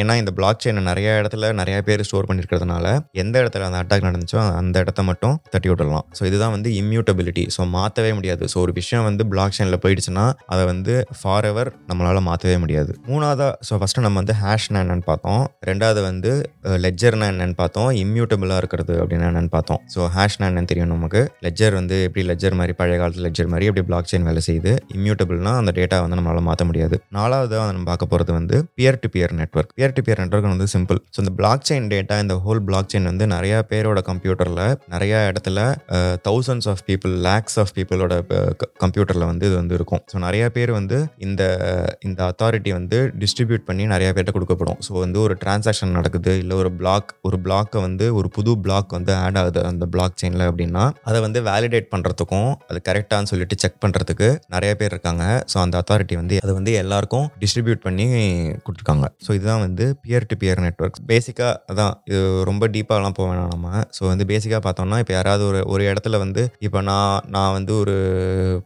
ஏன்னா இந்த பிளாக் செயினை நிறைய இடத்துல நிறைய பேர் ஸ்டோர் பண்ணியிருக்கிறதுனால எந்த இடத்துல அந்த அட்டாக் நடந்துச்சோ அந்த இடத்த மட்டும் தட்டி விட்டுடலாம். ஸோ இதுதான் வந்து இம்யூட்டபிலிட்டி. ஸோ மாற்றவே முடியாது. ஸோ ஒரு விஷயம் வந்து பிளாக் செயினில் போயிடுச்சுன்னா அதை வந்து ஃபார் எவர் நம்மளால் மாற்றவே முடியாது. மூணாவதா ஸோ ஃபஸ்ட்டு நம்ம வந்து ஹேஷ்னா என்னன்னு பார்த்தோம், ரெண்டாவது வந்து லெட்ஜர்னா என்னன்னு பார்த்தோம், இம்யூட்டபிளாக இருக்கிறது அப்படின்னா என்னன்னு பார்த்தோம். ஸோ ஹேஷ்னா என்னன்னு தெரியும் நமக்கு. லெட்ஜர் வந்து எப்படி லெட்ஜர் மாதிரி பழைய காலத்தில் லெட்ஜர் மாதிரி எப்படி பிளாக் செயின் வேலை செய்யுது. இம்யூட்டபிள்னா அந்த டேட்டா வந்து நம்மளால் மாற்ற முடியாது. நாலாவதாக நம்ம பார்க்க போகிறது வந்து peer to peer network. Peer to peer network வந்து சிம்பிள். ஸோ இந்த பிளாக் செயின் டேட்டா இந்த ஹோல் பிளாக் செயின் வந்து நிறையா பேரோட கம்ப்யூட்டரில் நிறையா இடத்துல thousands of people lakhs of பீப்புளோட கம்ப்யூட்டரில் வந்து இது வந்து இருக்கும். ஸோ நிறையா பேர் வந்து இந்த இந்த அத்தாரிட்டி வந்து டிஸ்ட்ரிபியூட் பண்ணி நிறையா பேர்கிட்ட கொடுக்கப்படும். ஸோ வந்து ஒரு டிரான்சாக்ஷன் நடக்குது இல்லை ஒரு பிளாக் ஒரு பிளாக்கை வந்து ஒரு புது பிளாக் வந்து ஆட் ஆகுது அந்த பிளாக் செயினில் அப்படின்னா அதை வந்து வேலிடேட் பண்ணுறதுக்கும் அது கரெக்டானு சொல்லிட்டு செக் பண்ணுறதுக்கு நிறைய பேர் இருக்காங்க. ஸோ அந்த அத்தாரிட்டி வந்து அது வந்து எல்லாருக்கும் டிஸ்ட்ரிபியூட் பண்ணி கொடுத்துருக்காங்க. ஸோ இதுதான் வந்து பியர் டு பியர் நெட்வொர்க். பேசிக்காக அதான் இது ரொம்ப டீப்பாகலாம் போவேணா நம்ம. ஸோ வந்து பேசிக் பேசிக்காக பார்த்தோம்னா இப்போ யாராவது ஒரு ஒரு இடத்துல வந்து இப்போ நான் நான் வந்து ஒரு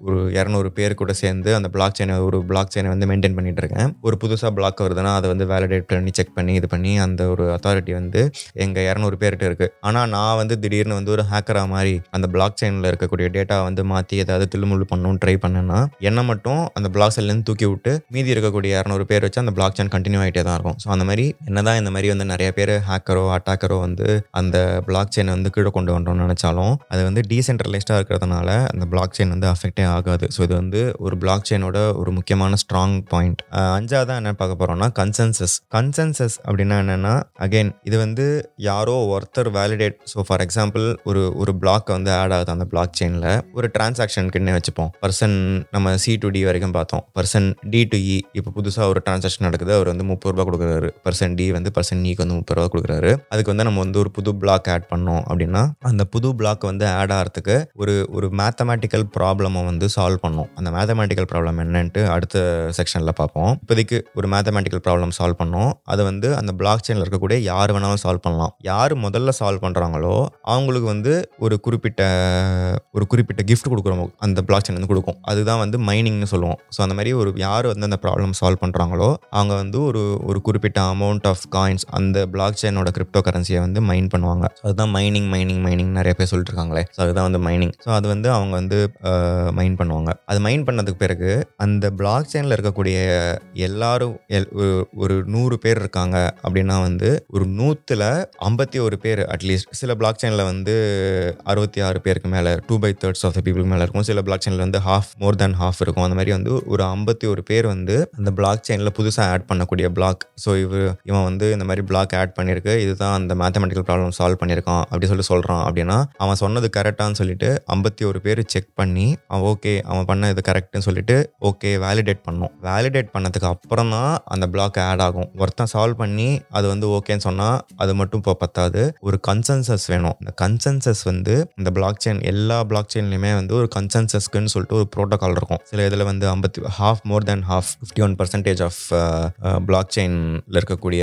ஒரு இரநூறு பேர் கூட சேர்ந்து அந்த பிளாக் செயினை ஒரு பிளாக் செயினை வந்து மெயின்டைன் பண்ணிட்டு இருக்கேன். ஒரு புதுசாக பிளாக் வருதுன்னா அதை வந்து வேலிடேட் பண்ணி செக் பண்ணி இது பண்ணி அந்த ஒரு அத்தாரிட்டி வந்து எங்கள் இரநூறு பேர்கிட்ட இருக்குது. ஆனால் நான் வந்து திடீர்னு வந்து ஒரு ஹேக்கராக மாதிரி அந்த பிளாக் செயினில் இருக்கக்கூடிய டேட்டா வந்து மாற்றி ஏதாவது தில்லுமுள்ளு பண்ணணும்னு ட்ரை பண்ணேன்னா என்னை மட்டும் அந்த பிளாக் செயின்லேருந்து தூக்கி விட்டு மீதி இருக்கக்கூடிய இரநூறு பேர் வச்சு அந்த பிளாக் செயின் கண்டினியூ ஆகிட்டே தான் இருக்கும். ஸோ அந்த மாதிரி என்ன தான் இந்த மாதிரி வந்து நிறைய பேர் ஹேக்கரோ அட்டாக்கரோ வந்து அந்த பிளாக் செயினை வந்து கீழே கொண்டு வரணும்னு நினச்சாலும் அது வந்து டீசென்ட்ரலைஸ்டாக இருக்கிறதுனால அந்த பிளாக் செயின் வந்து அஃபெக்டே ஆகாது. ஸோ இது வந்து ஒரு பிளாக் செயினோட ஒரு முக்கியமான ஸ்ட்ராங் பாயிண்ட். அஞ்சாவதாக என்ன பார்க்க போகிறோம்னா கன்சென்சஸ். கன்சென்சஸ் அப்படின்னா என்னென்னா அகெயின் இது வந்து யாரோ ஒருத்தர் வேலிடேட். ஸோ ஃபார் எக்ஸாம்பிள் ஒரு ஒரு பிளாக்கை வந்து ஆட் ஆகுது அந்த பிளாக் செயினில் ஒரு டிரான்சாக்ஷனுக்குன்னே வச்சுப்போம். பர்சன் நம்ம சி டு டி வரைக்கும் பார்த்தோம். பர்சன் டி டு இ இப்போ புதுசாக ஒரு டிரான்சாக்ஷன் நடக்குது. அவர் வந்து முப்பது ரூபா கொடுக்குறாரு. பர்சன் டி வந்து பர்சன் இக்கு வந்து முப்பது ரூபா கொடுக்குறாரு. அதுக்கு வந்து நம்ம வந்து ஒரு புது பிளாக் ஆட் பண்ணோம் அப்படின்னா அந்த புது பிளாக் வந்து ஆட் ஆகிறதுக்கு ஒரு ஒரு மேத்தமேட்டிக்கல் ப்ராப்ளமை வந்து சால்வ் பண்ணோம். அந்த மேத்தமேட்டிக்கல் ப்ராப்ளம் என்னன்ட்டு அடுத்த செக்ஷனில் பார்ப்போம். இப்போதைக்கு ஒரு மேத்தமேட்டிக்கல் ப்ராப்ளம் சால்வ் பண்ணோம். அது வந்து அந்த பிளாக் செயினில் இருக்கக்கூடிய யார் வேணாலும் சால்வ் பண்ணலாம். யார் முதல்ல சால்வ் பண்ணுறாங்களோ அவங்களுக்கு வந்து ஒரு குறிப்பிட்ட ஒரு குறிப்பிட்ட கிஃப்ட் கொடுக்குறோம் அந்த பிளாக் செயின் வந்து கொடுக்கும். அதுதான் வந்து மைனிங்னு சொல்லுவோம். ஸோ அந்த மாதிரி ஒரு யார் வந்து அந்த ப்ராப்ளம் சால்வ் பண்ணுறாங்களோ அவங்க வந்து ஒரு ஒரு குறிப்பிட்ட அமௌண்ட் ஆஃப் காயின்ஸ் அந்த பிளாக் செயினோட கிரிப்டோ கரன்சியை வந்து மைன் பண்ணுவாங்க. அதுதான் மைனிங் மைனிங் மைனிங் நிறைய பேர் சொல்லிட்டு இருக்காங்களே. ஸோ அதுதான் வந்து மைனிங். ஸோ அது வந்து அவங்க வந்து மைன் பண்ணுவாங்க. அது மைன் பண்ணதுக்கு பிறகு அந்த பிளாக் செயினில் இருக்கக்கூடிய எல்லாரும் ஒரு நூறு பேர் இருக்காங்க அப்படின்னா வந்து ஒரு நூற்றுல ஐம்பத்தி ஒரு பேர் அட்லீஸ்ட். சில பிளாக் செயினில் வந்து அறுபத்தி ஆறு பேருக்கு மேலே two by thirds of the பீப்புளுக்கு மேலே இருக்கும். சில பிளாக் செயினில் வந்து ஹாஃப் மோர் தேன் ஹாஃப் இருக்கும். அந்த மாதிரி வந்து ஒரு ஐம்பத்தி ஒரு பேர் வந்து அந்த பிளாக் செயினில் புதுசாக ஆட் பண்ணக்கூடிய பிளாக். ஸோ இவர் இவன் வந்து இந்த மாதிரி பிளாக் ஆட் பண்ணியிருக்கு, இதுதான் அந்த மேத்தமெட்டிக்கல் ப்ராப்ளம் சால்வ் பண்ணியிருக்கான் அப்படி சொல்லி சொல்கிறான் அப்படின்னா அவன் சொன்னது கரெக்டான்னு சொல்லிட்டு ஐம்பத்தி ஒரு பேர் செக் பண்ணி அவன் ஓகே அவன் பண்ண இது கரெக்டுன்னு சொல்லிட்டு ஓகே வேலிடேட் பண்ணும். வேலிடேட் பண்ணதுக்கு அப்புறம் தான் அந்த பிளாக் ஆட் ஆகும். ஒருத்தன் சால்வ் பண்ணி அது வந்து ஓகேன்னு சொன்னால் அது மட்டும் இப்போ பத்தாது, ஒரு கன்சென்சஸ் வேணும். இந்த கன்சென்சஸ் வந்து இந்த பிளாக் செயின் எல்லா பிளாக் செயின்லையுமே வந்து ஒரு கன்சென்சஸ்க்குன்னு சொல்லிட்டு ஒரு ப்ரோட்டோகால் இருக்கும். சில இதில் வந்து ஐம்பத்தி half more than half fifty one percentage of block செயினில் இருக்கக்கூடிய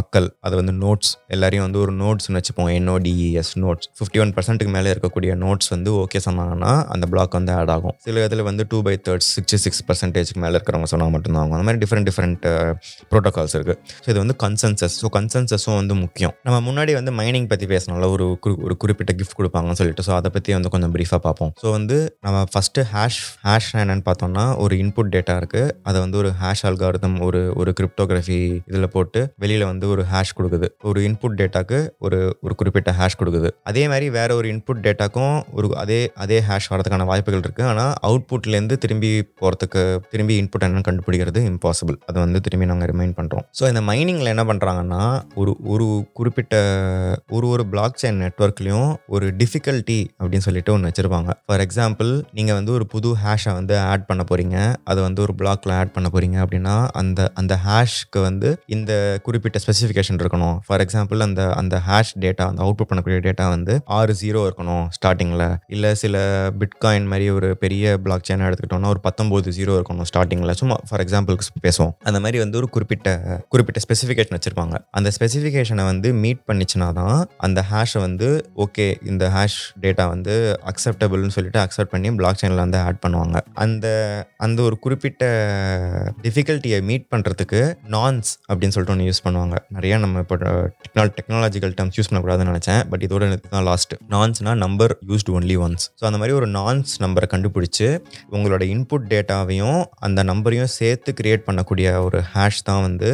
மக்கள் அது வந்து நோட்ஸ் எல்லாரையும் வந்து ஒரு நோட்ஸ்ன்னு வச்சுப்போம். என்ஓடிஇஎஸ் நோட்ஸ் ஃபிஃப்டி ஒன் பர்சன்ட்டுக்கு மேலே இருக்கக்கூடிய நோட்ஸ் வந்து ஓகே சொன்னாங்கன்னா அந்த பிளாக் வந்து ஆட் ஆகும். சில இதில் வந்து two by third sixty six பர்சன்டேஜ்க்கு மேலே இருக்கிறவங்க சொன்னால் மட்டும்தான் ஆகும். அந்த மாதிரி டிஃப்ரெண்ட் டிஃப்ரெண்ட் ப்ரோட்டோகால்ஸ் இருக்குது. ஸோ இது வந்து கன்சென்சஸ். ஸோ கன்சென்சஸும் வந்து முக்கியம். நம்ம முன்னாடி வந்து மைனிங் பற்றி பேசினால ஒரு ஒரு குறிப்பிட்ட கிஃப்ட் கொடுப்பாங்கன்னு சொல்லிட்டு ஸோ அதை பற்றி வந்து கொஞ்சம் ப்ரீஃபாக பார்ப்போம். ஸோ வந்து நம்ம ஃபஸ்ட்டு ஹேஷ் ஹேஷ் என்னன்னு பார்த்தோம்னா ஒரு இன்புட் டேட்டா இருக்குது. அதை வந்து ஒரு ஹேஷ் அல்காரிதம் ஒரு ஒரு கிரிப்டோகிராஃபி இதில் போட்டு வெளியில் வந்து ஒரு ஹேஷ் கொடுக்குது. ஒரு இன்புட் டேட்டாக்கு ஒரு ஒரு குறிப்பிட்ட ஹேஷ் கொடுக்குது. அதே மாதிரி வேற ஒரு இன்புட் டேட்டாக்கும் ஒரு அதே அதே ஹேஷ் வரதுக்கான வாய்ப்புகள் இருக்குது. ஆனால் அவுட்புட்லேருந்து திரும்பி போகிறதுக்கு திரும்பி இன்புட் என்னன்னு கண்டுபிடிக்கிறது இம்பாசிபிள். அதை வந்து திரும்பி நாங்கள் ரிமைண்ட் பண்ணுறோம். ஸோ இந்த மைனிங்கில் என்ன பண்ணுறாங்கன்னா ஒரு ஒரு குறிப்பிட்ட ஒரு ஒரு பிளாக் செயின் நெட்வொர்க்லையும் ஒரு டிஃபிகல்ட்டி அப்படின்னு சொல்லிட்டு ஒன்று வச்சுருப்பாங்க. ஃபார் எக்ஸாம்பிள் நீங்கள் வந்து ஒரு புது ஹேஷை வந்து ஆட் பண்ண போகிறீங்க, அதை வந்து ஒரு பிளாக்ல ஆட் பண்ண போகிறீங்க அப்படின்னா அந்த அந்த ஹேஷ்க்கு வந்து இந்த குறிப்பிட்ட ஸ்பெசிஃபிகேஷன் இருக்கணும். ஃபார் எக்ஸாம்பிள் அந்த அந்த ஹேஷ் டேட்டா அந்த அவுட்புட் பண்ணக்கூடிய டேட்டா வந்து ஆறு ஜீரோ இருக்கணும் ஸ்டார்டிங்கில். இல்லை சில பிட்காயின் மாதிரி ஒரு பெரிய பிளாக் செயினாக எடுத்துக்கிட்டோம்னா ஒரு பத்தொம்போது ஜீரோ இருக்கணும் ஸ்டார்டிங்கில். சும்மா ஃபார் எக்ஸாம்பிளுக்கு பேசுவோம். அந்த மாதிரி வந்து ஒரு குறிப்பிட்ட குறிப்பிட்ட ஸ்பெசிஃபிகேஷன் வச்சிருப்பாங்க. அந்த ஸ்பெசிஃபிகேஷனை வந்து மீட் பண்ணிச்சுன்னா தான் அந்த ஹேஷை வந்து ஓகே இந்த ஹேஷ் டேட்டா வந்து அக்செப்டபிள்னு சொல்லிட்டு அக்செப்ட் பண்ணி பிளாக் செயினில் வந்து ஆட் பண்ணுவாங்க. அந்த அந்த ஒரு குறிப்பிட்ட டிஃபிகல்ட்டியை மீட் பண்ணுறதுக்கு நான்ஸ் அப்படின்னு சொல்லிட்டு ஒன்று யூஸ் பண்ணுவாங்க. நிறையா நம்ம இப்போ டெக்னால டெக்னாலஜிக்கல் டேர்ம்ஸ் யூஸ் பண்ணக்கூடாதுன்னு நினச்சேன், பட் இதோட தான் லாஸ்ட். நான்ஸ்னா number used only once. So அந்த மாதிரி ஒரு நான்ஸ் நம்பரை கண்டுபிடிச்சி உங்களோட இன்புட் டேட்டாவையும் அந்த நம்பரையும் சேர்த்து கிரியேட் பண்ணக்கூடிய ஒரு ஹேஷ் தான் வந்து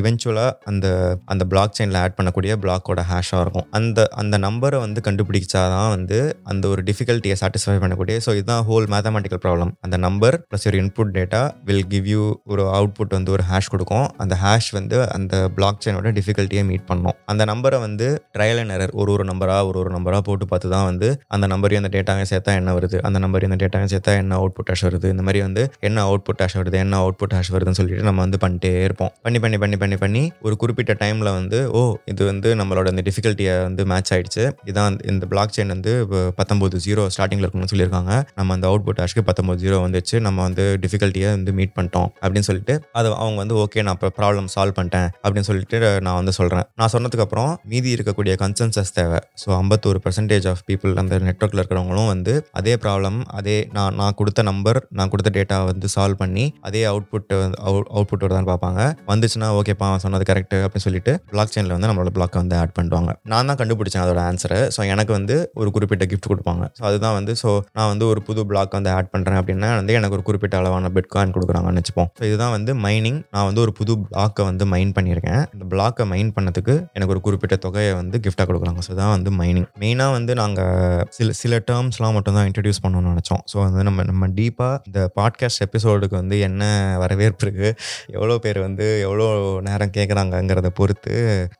இவென்ச்சுவலாக அந்த அந்த பிளாக் செயினில் ஆட் பண்ணக்கூடிய பிளாக்கோட ஹேஷாக இருக்கும். அந்த அந்த நம்பரை வந்து கண்டுபிடிச்சாதான் வந்து அந்த ஒரு டிஃபிகல்ட்டியை சாட்டிஸ்ஃபை பண்ணக்கூடிய. ஸோ இதுதான் ஹோல் மேத்தமேட்டிக்கல் ப்ராப்ளம். அந்த நம்பர் ப்ளஸ் ஒரு input data will give you ஒரு அவுட்புட் வந்து ஒரு ஹேஷ் கொடுக்கும். அந்த ஹேஷ் வந்து அந்த பிளாக் செயினோட டிஃபிகல்ட்டியை மீட் பண்ணோம். அந்த நம்பரை வந்து ட்ரையல் அண்ட் எரர் ஒரு ஒரு நம்பராக ஒரு ஒரு நம்பராக போட்டு பார்த்து தான் வந்து அந்த நம்பரையும் அந்த டேட்டாவையும் சேர்த்தா என்ன வருது, அந்த நம்பரையும் அந்த டேட்டாவையும் சேர்த்தா என்ன அவுட்புட் ஹேஷ் வருது, இந்த மாதிரி வந்து என்ன அவுட்புட் ஹேஷ் வருது என்ன அவுட்புட் ஹேஷ் வருதுன்னு சொல்லிட்டு நம்ம வந்து பண்ணிட்டே இருப்போம். பண்ணி பண்ணி பண்ணி பண்ணி பண்ணி ஒரு குறிப்பிட்ட டைமில் வந்து ஓ இது வந்து நம்மளோட இந்த டிஃபிகல்ட்டியை வந்து மேட்ச் ஆகிடுச்சு, இதான் இந்த பிளாக் செயின் வந்து பத்தொம்போது ஜீரோ ஸ்டார்டிங்கில் இருக்கணும்னு சொல்லியிருக்காங்க, நம்ம அந்த அவுட்புட் ஹேஷ்க்கு பத்தொம்போது ஜீரோ வந்துச்சு, நம்ம வந்து டிஃபிகல்ட்டியை வந்து மீட் பண்ணிட்டோம் அப்படின்னு சொல்லிட்டு அதை அவங்க வந்து ஓகே நான் ப்ராப்ளம் சால்வ் பண்ணிட்டேன் அப்படின்னு சொல்லிட்டு நான் வந்து சொல்கிறேன். நான் சொன்னதுக்கப்புறம் மீதி இருக்கக்கூடிய கன்சென்சஸ் தேவை. ஷேர். ஸோ ஐம்பத்தொரு பர்சன்டேஜ் ஆஃப் பீப்புள் அந்த நெட்வொர்க்கில் இருக்கிறவங்களும் வந்து அதே ப்ராப்ளம், அதே நான் நான் கொடுத்த நம்பர், நான் கொடுத்த டேட்டா வந்து சால்வ் பண்ணி அதே அவுட்புட் வந்து அவுட் அவுட்புட் வருதான்னு பார்ப்பாங்க. வந்துச்சுன்னா ஓகேப்பா சொன்னது கரெக்ட் அப்படின்னு சொல்லிட்டு பிளாக் செயினில் வந்து நம்மளோட பிளாக்கை வந்து ஆட் பண்ணுவாங்க. நான் தான் கண்டுபிடிச்சேன் அதோட ஆன்சரை. ஸோ எனக்கு வந்து ஒரு குறிப்பிட்ட கிஃப்ட் கொடுப்பாங்க. ஸோ அதுதான் வந்து ஸோ நான் வந்து ஒரு புது பிளாக் வந்து ஆட் பண்ணுறேன் அப்படின்னா வந்து எனக்கு ஒரு குறிப்பிட்ட அளவான பிட்காயின் கொடுக்குறாங்கன்னு வச்சுப்போம். ஸோ இதுதான் வந்து மைனிங். நான் வந்து ஒரு புது பிளாக்கை வந்து மைன் பண்ணியிருக்கேன். இந்த பிளாக்கை மைன் பண்ணதுக்கு எனக்கு ஒரு குறிப்பிட்ட தொகையை வந்து கிஃப்டாக கொடுக்குறாங்க. ஸோ இதான் வந்து மைனிங். மெயினாக வந்து நாங்கள் சில சில டேர்ம்ஸ்லாம் மட்டும் தான் இன்ட்ரடியூஸ் பண்ணணும்னு நினச்சோம். ஸோ வந்து நம்ம நம்ம டீப்பாக இந்த பாட்காஸ்ட் எபிசோடுக்கு வந்து என்ன வரவேற்பு இருக்குது, எவ்வளோ பேர் வந்து எவ்வளோ நேரம் கேட்குறாங்கங்கிறத பொறுத்து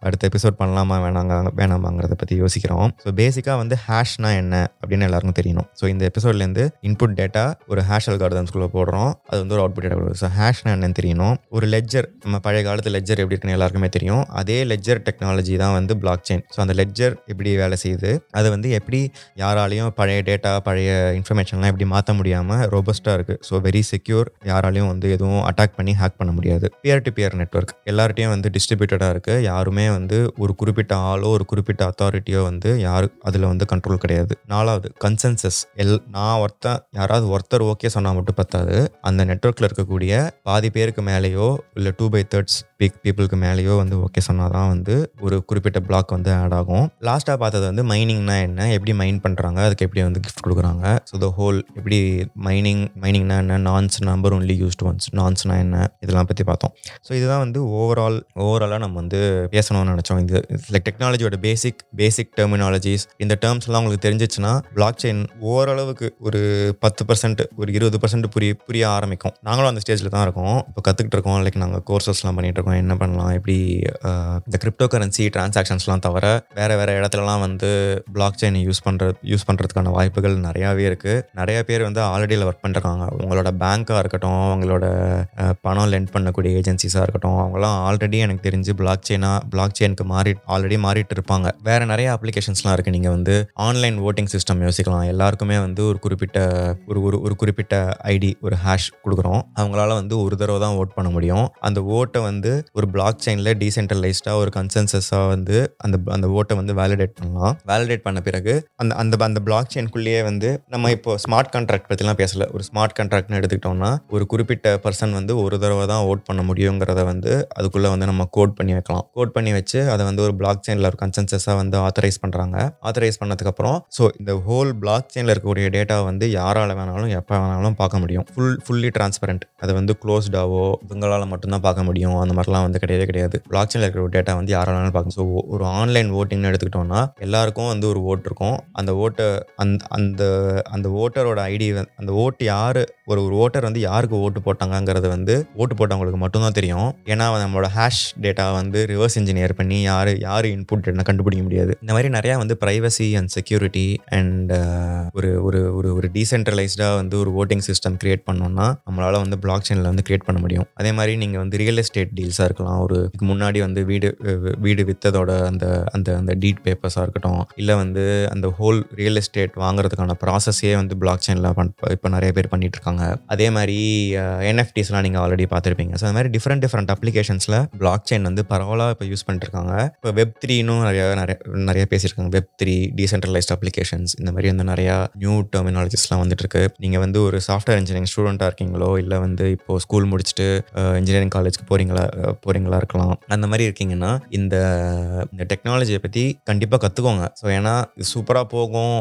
அடுத்த எபிசோட் பண்ணலாமா வேணாங்க வேணாமாங்கிறத பற்றி யோசிக்கிறோம். ஸோ பேசிக்காக வந்து ஹேஷ்னா என்ன அப்படின்னு எல்லாருக்கும் தெரியணும். ஸோ இந்த எபிசோட்லேருந்து இன்புட் டேட்டா ஒரு ஹேஷ் அல்காரிதம்ஸ்குள்ளே போடுறோம், அது வந்து ஒரு அவுட்புட் டேட்டா கொடுக்கும். ஸோ ஹேஷ்னா என்னன்னு தெரியணும். ஒரு லெட்ஜர், நம்ம பழைய காலத்து லெட்ஜர் எப்படி இருக்குன்னு எல்லாருக்குமே தெரியும். அதே லெட்ஜர் டெக்னாலஜி தான் வந்து பிளாக் செயின். ஸோ அந்த லெட்ஜர் எப்படி வேலை செய்யுது, அது வந்து எப்படி யாராலையும் பழைய டேட்டா பழைய இன்ஃபர்மேஷன்லாம் எப்படி மாற்ற முடியாமல் ரோபஸ்டாக இருக்குது. ஸோ வெரி செக்யூர், யாராலையும் வந்து எதுவும் அட்டாக் பண்ணி ஹேக் பண்ண முடியாது. பியர் டு பியர் நெட்வொர்க், எல்லார்ட்டையும் வந்து டிஸ்ட்ரிபியூட்டடாக இருக்குது. யாருமே வந்து ஒரு குறிப்பிட்ட ஆளோ ஒரு குறிப்பிட்ட அத்தாரிட்டியோ வந்து யாரு அதில் வந்து கண்ட்ரோல் கிடையாது. நாலாவது கன்சென்சஸ். எல் நான் ஒருத்தன் யாராவது ஒருத்தர் ஓகே சொன்னால் மட்டும் பத்தாது. அந்த நெட்வொர்க்கில் இருக்கக்கூடிய பாதி பேருக்கு மேலேயோ இல்லை டூ பை தேர்ட்ஸ் பிக் பீப்புளுக்கு மேலேயோ வந்து ஓகே சொன்னால் தான் வந்து ஒரு குறிப்பிட்ட பிளாக் வந்து ஆட் ஆகும். லாஸ்ட்டாக பார்த்தது வந்து மைனிங்னா என்ன, எப்படி மைன் பண்ணுறாங்க, அதுக்கு எப்படி வந்து கிஃப்ட் கொடுக்குறாங்க. ஸோ த ஹோல் எப்படி மைனிங் மைனிங்னா என்ன, nonce number only used once, நான்ஸ்னா என்ன, இதெல்லாம் பற்றி பார்த்தோம். ஸோ இதுதான் வந்து ஓவரால் ஓவராலாக நம்ம வந்து பேசணும்னு நினச்சோம். இது லைக் டெக்னாலஜியோட பேசிக் பேசிக் டெர்மினாலஜிஸ். இந்த டேர்ம்ஸ்லாம் உங்களுக்கு தெரிஞ்சிச்சுன்னா பிளாக் செயின் ஓரளவுக்கு ஒரு பத்து பர்சன்ட் ஒரு இருபது பர்சன்ட் புரிய புரிய ஆரம்பிக்கும். நாங்களும் அந்த ஸ்டேஜில் தான் இருக்கோம், இப்போ கற்றுக்கிட்டு இருக்கோம். லைக் நாங்கள் கோர்சஸ்லாம் பண்ணிகிட்டு இருக்கோம், என்ன பண்ணலாம், எப்படி இந்த கிரிப்டோ கரன்சி டிரான்சாக்ஷன்ஸ்லாம் தவிர வேறு வேறு இடத்துலலாம் வந்து பிளாக் செயினை யூஸ் பண்ணுற யூஸ் பண்ணுறதுக்கான வாய்ப்புகள் நிறையாவே இருக்குது. நிறையா பேர் வந்து ஆல்ரெடியில் ஒர்க் பண்ணிருக்காங்க. உங்களோட பேங்காக இருக்கட்டும், அவங்களோட பணம் லெண்ட் பண்ணக்கூடிய ஏஜென்சிஸாக இருக்கட்டும், அவங்களாம் ஆல்ரெடி எனக்கு தெரிஞ்சு பிளாக் செயினாக பிளாக் செயினுக்கு மாறி ஆல்ரெடி மாறிட்டு இருப்பாங்க. வேறு நிறைய அப்ளிகேஷன்ஸ்லாம் இருக்குது. நீங்கள் வந்து ஆன்லைன் ஓட்டிங் சிஸ்டம் யோசிக்கலாம். எல்லாருக்குமே வந்து ஒரு குறிப்பிட்ட ஒரு ஒரு குறிப்பிட்ட ஐடி ஒரு ஹேஷ் கொடுக்குறோம். அவங்களால வந்து ஒரு தடவை தான் ஓட் பண்ண முடியும். அந்த ஓட்டை வந்து ஒரு பிளாக் செயினில் டீசென்ட்ரலைஸ்டாக ஒரு கன்சென்சஸாக வந்து அந்த அந்த ஓட்டை வந்து வேலிடேட் பண்ணலாம். வேலிடேட் பண்ண பிறகு அந்த அந்த அந்த பிளாக் செயின்குள்ளேயே வந்து நம்ம இப்போ ஸ்மார்ட் கான்ட்ராக்ட் பற்றிலாம் பேசல. ஒரு ஸ்மார்ட் கான்ட்ராக்ட்னு எடுத்துக்கிட்டோம்னா ஒரு குறிப்பிட்ட பர்சன் வந்து ஒரு தடவை தான் ஓட் பண்ண முடியுங்கிறத வந்து அதுக்குள்ளே வந்து நம்ம கோட் பண்ணி வைக்கலாம். கோட் பண்ணி வச்சு அதை வந்து ஒரு பிளாக் செயினில் ஒரு கன்சென்சஸாக வந்து ஆத்தரைஸ் பண்ணுறாங்க. ஆத்தரைஸ் பண்ணதுக்கப்புறம் ஸோ இந்த ஹோல் பிளாக் செயினில் இருக்கக்கூடிய டேட்டா வந்து யாரால் வேணாலும் எப்போ வேணாலும் பார்க்க முடியும். Full fully transparent. அது வந்து க்ளோஸ்டாவோ இவங்களால் மட்டும்தான் பார்க்க முடியும் அந்த மாதிரிலாம் வந்து கிடையவே கிடையாது. பிளாக் செயினில் இருக்கிற டேட்டா வந்து யாரால வேணாலும் பார்க்க. ஸோ ஒரு ஆன்லைன் ஓட்டிங்னு எடுத்துக்கிட்டோம்னா எல்லாருக்கும் வந்து ஒரு ஓட்டு இருக்கும். அந்த ஓட்டை அந்த அந்த அந்த ஓட்டரோட ஐடி, அந்த ஓட்டு யார், ஒரு ஒரு ஓட்டர் வந்து யாருக்கு ஓட்டு போட்டாங்கிறது வந்து ஓட்டு போட்டவங்களுக்கு மட்டும்தான் தெரியும். ஏன்னா நம்மளோட ஹேஷ் டேட்டா வந்து ரிவர்ஸ் இன்ஜினியர் பண்ணி யார் யார் இன்புட் என்ன கண்டுபிடிக்க முடியாது. இந்த மாதிரி நிறையா வந்து ப்ரைவசி அண்ட் செக்யூரிட்டி அண்ட் ஒரு ஒரு ஒரு டீசென்ட்ரலைஸ்டாக வந்து ஒரு ஓட்டிங் சிஸ்டம் கிரியேட் பண்ணோம்னா நம்மளால் வந்து பிளாக் செயினில் வந்து கிரியேட் பண்ண முடியும். அதே மாதிரி நீங்கள் வந்து ரியல் எஸ்டேட் டீல்ஸாக இருக்கலாம். ஒரு இதுக்கு முன்னாடி வந்து வீடு வீடு விற்றதோட அந்த அந்த அந்த டீட் பேப்பர்ஸாக இருக்கட்டும், இல்லை வந்து அந்த ஹோல் ரியல் எஸ்டேட் வாங்குறதுக்கான ப்ராசஸே வந்து பிளாக் செயினில் இப்போ நிறைய பேர் பண்ணிட்டு இருக்காங்க. அதே மாதிரி என்எஃப்டிஸ்லாம் நீங்கள் ஆல்ரெடி பார்த்துருப்பீங்க. ஸோ அது மாதிரி டிஃப்ரெண்ட் டிஃப்ரெண்ட் அப்ளிகேஷன்ஸில் பிளாக் செயின் வந்து பரவலாக இப்போ யூஸ் பண்ணிட்டு இருக்காங்க. இப்போ வெப் த்ரீனும் நிறையா நிறைய நிறைய பேசியிருக்காங்க. வெப் த்ரீ, டீசென்ட்ரலைஸ்ட் அப்ளிகேஷன்ஸ், இந்த மாதிரி வந்து நிறையா நியூ டெர்மினாலஜிஸ்லாம் வந்துட்டு இருக்கு. நீங்கள் வந்து ஒரு சாஃப்ட்வேர் இன்ஜினியரிங் ஸ்டூடெண்ட்டாக இருக்கீங்களோ, இல்லை வந்து இப்போது ஸ்கூல் முடிச்சுட்டு இன்ஜினியரிங் காலேஜுக்கு போகிறீங்களா போகிறீங்களா இருக்கலாம். அந்த மாதிரி இருக்கீங்கன்னா இந்த டெக்னாலஜியை பற்றி கண்டிப்பாக கற்றுக்கோங்க. ஸோ ஏன்னா சூப்பராக போகும்,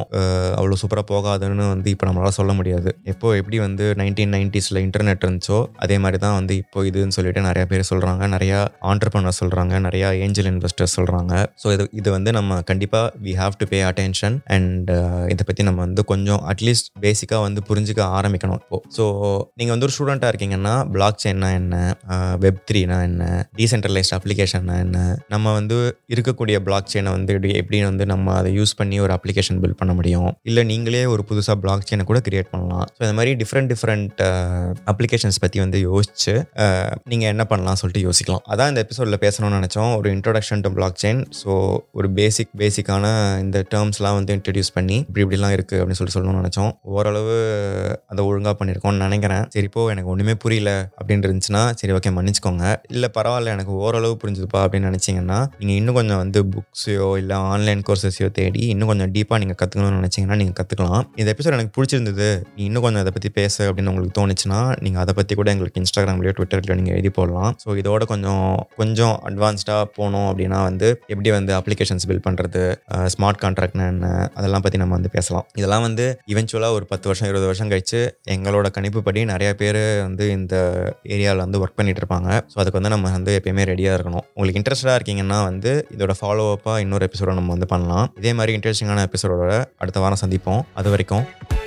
அவ்வளோ சூப்பராக போகாதுன்னு வந்து இப்போ நம்மளால் சொல்ல முடியாது. எப்போது எப்படி வந்து நைன்டீன் நைன்டிஸில் இன்டர்நெட் இருந்துச்சோ அதே மாதிரி தான் வந்து இப்போ இதுன்னு சொல்லிட்டு நிறையா பேர் சொல்கிறாங்க. நிறையா ஆண்டர்ப்ரனர் சொல்கிறாங்க, நிறையா ஏஞ்சல் இன்வெஸ்டர்ஸ் சொல்கிறாங்க. ஸோ இது இது வந்து நம்ம கண்டிப்பாக we have to pay attention and இதை பற்றி நம்ம வந்து கொஞ்சம் அட்லீஸ்ட் பேசிக்காக வந்து புரிஞ்சுக்க ஆரம்பிக்கணும் இப்போது. ஸோ நீங்கள் வந்து ஒரு ஸ்டூடெண்ட்டாக இருக்கீங்கன்னா பிளாக் செயின்னா என்ன, வெப் த்ரீனா என்ன, டீசென்ட்ரலைஸ்ட் அப்ளிகேஷன்னா என்ன, நம்ம வந்து இருக்கக்கூடிய பிளாக் செயினை வந்து எப்படின்னு வந்து நம்ம அதை யூஸ் பண்ணி ஒரு அப்ளிகேஷன் பில்ட் பண்ண முடியும், இல்லை நீங்களே ஒரு புதுசாக பிளாக் செயினை கூட கிரியேட் பண்ணலாம். ஸோ இந்த மாதிரி டிஃப்ரெண்ட் டிஃப்ரெண்ட் அப்ளிகேஷன்ஸ் பற்றி வந்து யோசிச்சு நீங்கள் என்ன பண்ணலாம் சொல்லிட்டு யோசிக்கலாம். அதான் இந்த எபிசோடில் பேசணும்னு நினச்சோம். ஒரு introduction to block chain. So ஒரு பேசிக் பேசிக்கான இந்த டேர்ம்ஸ்லாம் வந்து இன்ட்ரடியூஸ் பண்ணி இப்படி இப்படிலாம் இருக்குது அப்படின்னு சொல்லி சொல்லணும்னு நினச்சோம். ஓரளவு அதை ஒழுங்காக பண்ணியிருக்கோம்னு நினைக்கிறேன். சரி, இப்போ எனக்கு ஒன்றுமே புரியல அப்படின்னு இருந்துச்சுன்னா சரி ஓகே மன்னிச்சுக்கோங்க. இல்லை பரவாயில்ல எனக்கு ஓரளவு புரிஞ்சுதுப்பா அப்படின்னு நினச்சிங்கன்னா நீங்கள் இன்னும் கொஞ்சம் வந்து புக்ஸையோ இல்லை ஆன்லைன் கோர்சஸையோ தேடி இன்னும் கொஞ்சம் டீப்பாக நீங்கள் கற்றுக்கணும்னு நினச்சிங்கன்னா நீங்கள் கற்றுக்கலாம். இந்த எபிசோட் எனக்கு பிடிச்சிருந்தது, இன்னும் கொஞ்சம் அதை பற்றி பேச அப்படின்னு உங்களுக்கு தோணுச்சுன்னா நீங்கள் அதை பற்றி கூட எங்களுக்கு இன்ஸ்டாகிராம்லேயோ ட்விட்டர்லேயோ நீங்கள் எழுதி போடலாம். ஸோ இதோட கொஞ்சம் கொஞ்சம் அட்வான்ஸ்டாக போனோம் அப்படின்னா வந்து எப்படி வந்து அப்ளிகேஷன்ஸ் பில்ட் பண்ணுறது, ஸ்மார்ட் கான்ட்ராக்ட்னா என்ன, அதெல்லாம் பற்றி நம்ம வந்து பேசலாம். இதெல்லாம் வந்து இவென்ச்சுவலாக ஒரு பத்து வருஷம் இருபது வருஷம் கழிச்சு எங்களோட கணிப்புப்படி நிறைய பேர் வந்து இந்த ஏரியாவில் வந்து ஒர்க் பண்ணிட்டு இருப்பாங்க. ஸோ அதுக்கு வந்து நம்ம வந்து எப்பயுமே ரெடியாக இருக்கணும். உங்களுக்கு இன்ட்ரெஸ்டாக இருக்கீங்கன்னா வந்து இதோட ஃபாலோ அப்பாக இன்னொரு எபிசோட நம்ம வந்து பண்ணலாம். இதே மாதிரி இன்ட்ரெஸ்டிங்கான எபிசோடோட அடுத்த வாரம் சந்திப்போம். அது வரைக்கும்